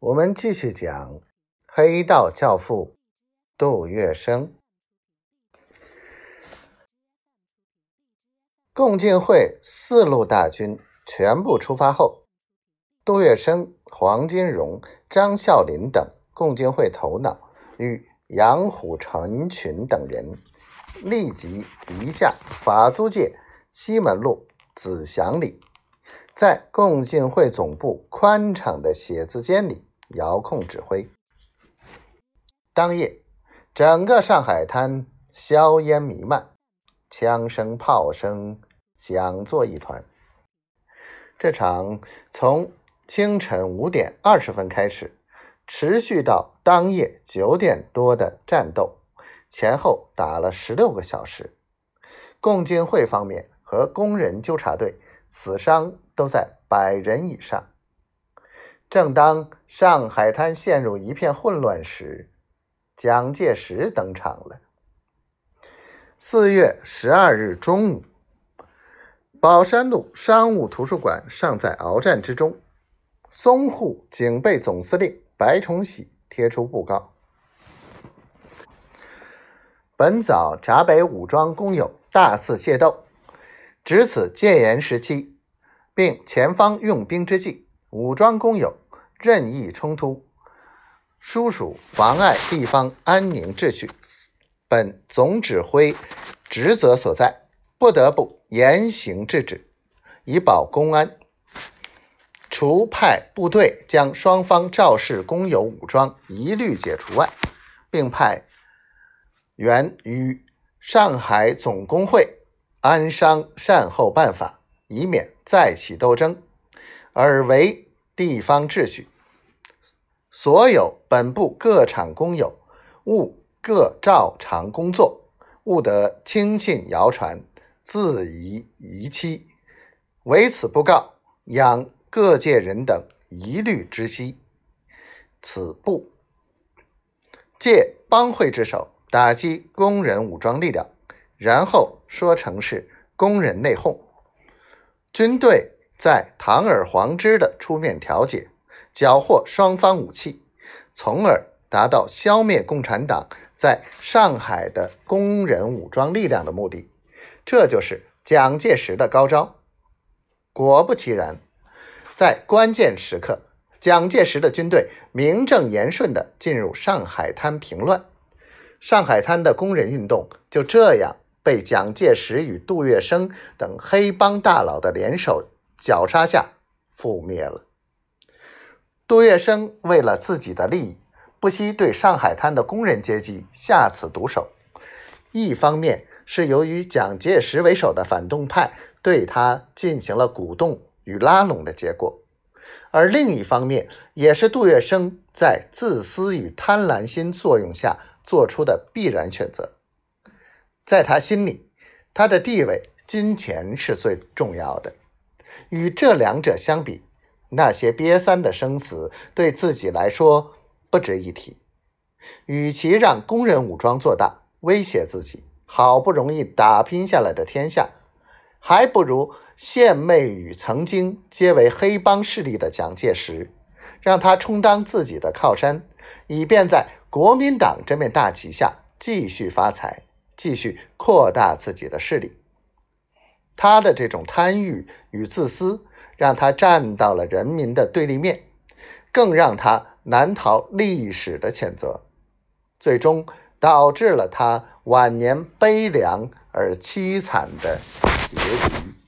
我们继续讲黑道教父杜月笙。共进会四路大军全部出发后，杜月笙、黄金荣、张啸林等共进会头脑与杨虎、陈群等人立即移下法租界西门路紫祥里，在共进会总部宽敞的写字间里遥控指挥。当夜，整个上海滩硝烟弥漫，枪声炮声响作一团。这场从清晨5点20分开始，持续到当夜9点多的战斗，前后打了16个小时。共进会方面和工人纠察队死伤都在100人以上。正当上海滩陷入一片混乱时，蒋介石登场了。4月12日中午，宝山路商务图书馆尚在鏖战之中，淞沪警备总司令白崇禧贴出布告：本早闸北武装工友大肆械斗，值此戒严时期，并前方用兵之际，武装工友任意冲突，殊属妨碍地方安宁秩序，本总指挥职责所在，不得不严刑制止，以保公安。除派部队将双方肇事工友武装一律解除外，并派员与上海总工会安商善后办法，以免再起斗争，而为地方秩序。所有本部各厂工友务各照常工作，务得轻信谣传，自疑遗期。为此布告，仰各界人等一律知悉。此部借帮会之手打击工人武装力量，然后说成是工人内讧，军队在堂而皇之的出面调解，缴获双方武器，从而达到消灭共产党在上海的工人武装力量的目的。这就是蒋介石的高招。果不其然，在关键时刻，蒋介石的军队名正言顺地进入上海滩平乱。上海滩的工人运动就这样被蒋介石与杜月笙等黑帮大佬的联手绞杀下覆灭了。杜月笙为了自己的利益，不惜对上海滩的工人阶级下此毒手。一方面是由于蒋介石为首的反动派对他进行了鼓动与拉拢的结果，而另一方面也是杜月笙在自私与贪婪心作用下做出的必然选择。在他心里，他的地位、金钱是最重要的。与这两者相比，那些瘪三的生死对自己来说不值一提。与其让工人武装做大，威胁自己好不容易打拼下来的天下，还不如献媚与曾经皆为黑帮势力的蒋介石，让他充当自己的靠山，以便在国民党这面大旗下继续发财，继续扩大自己的势力。他的这种贪欲与自私让他站到了人民的对立面，更让他难逃历史的谴责，最终导致了他晚年悲凉而凄惨的结局。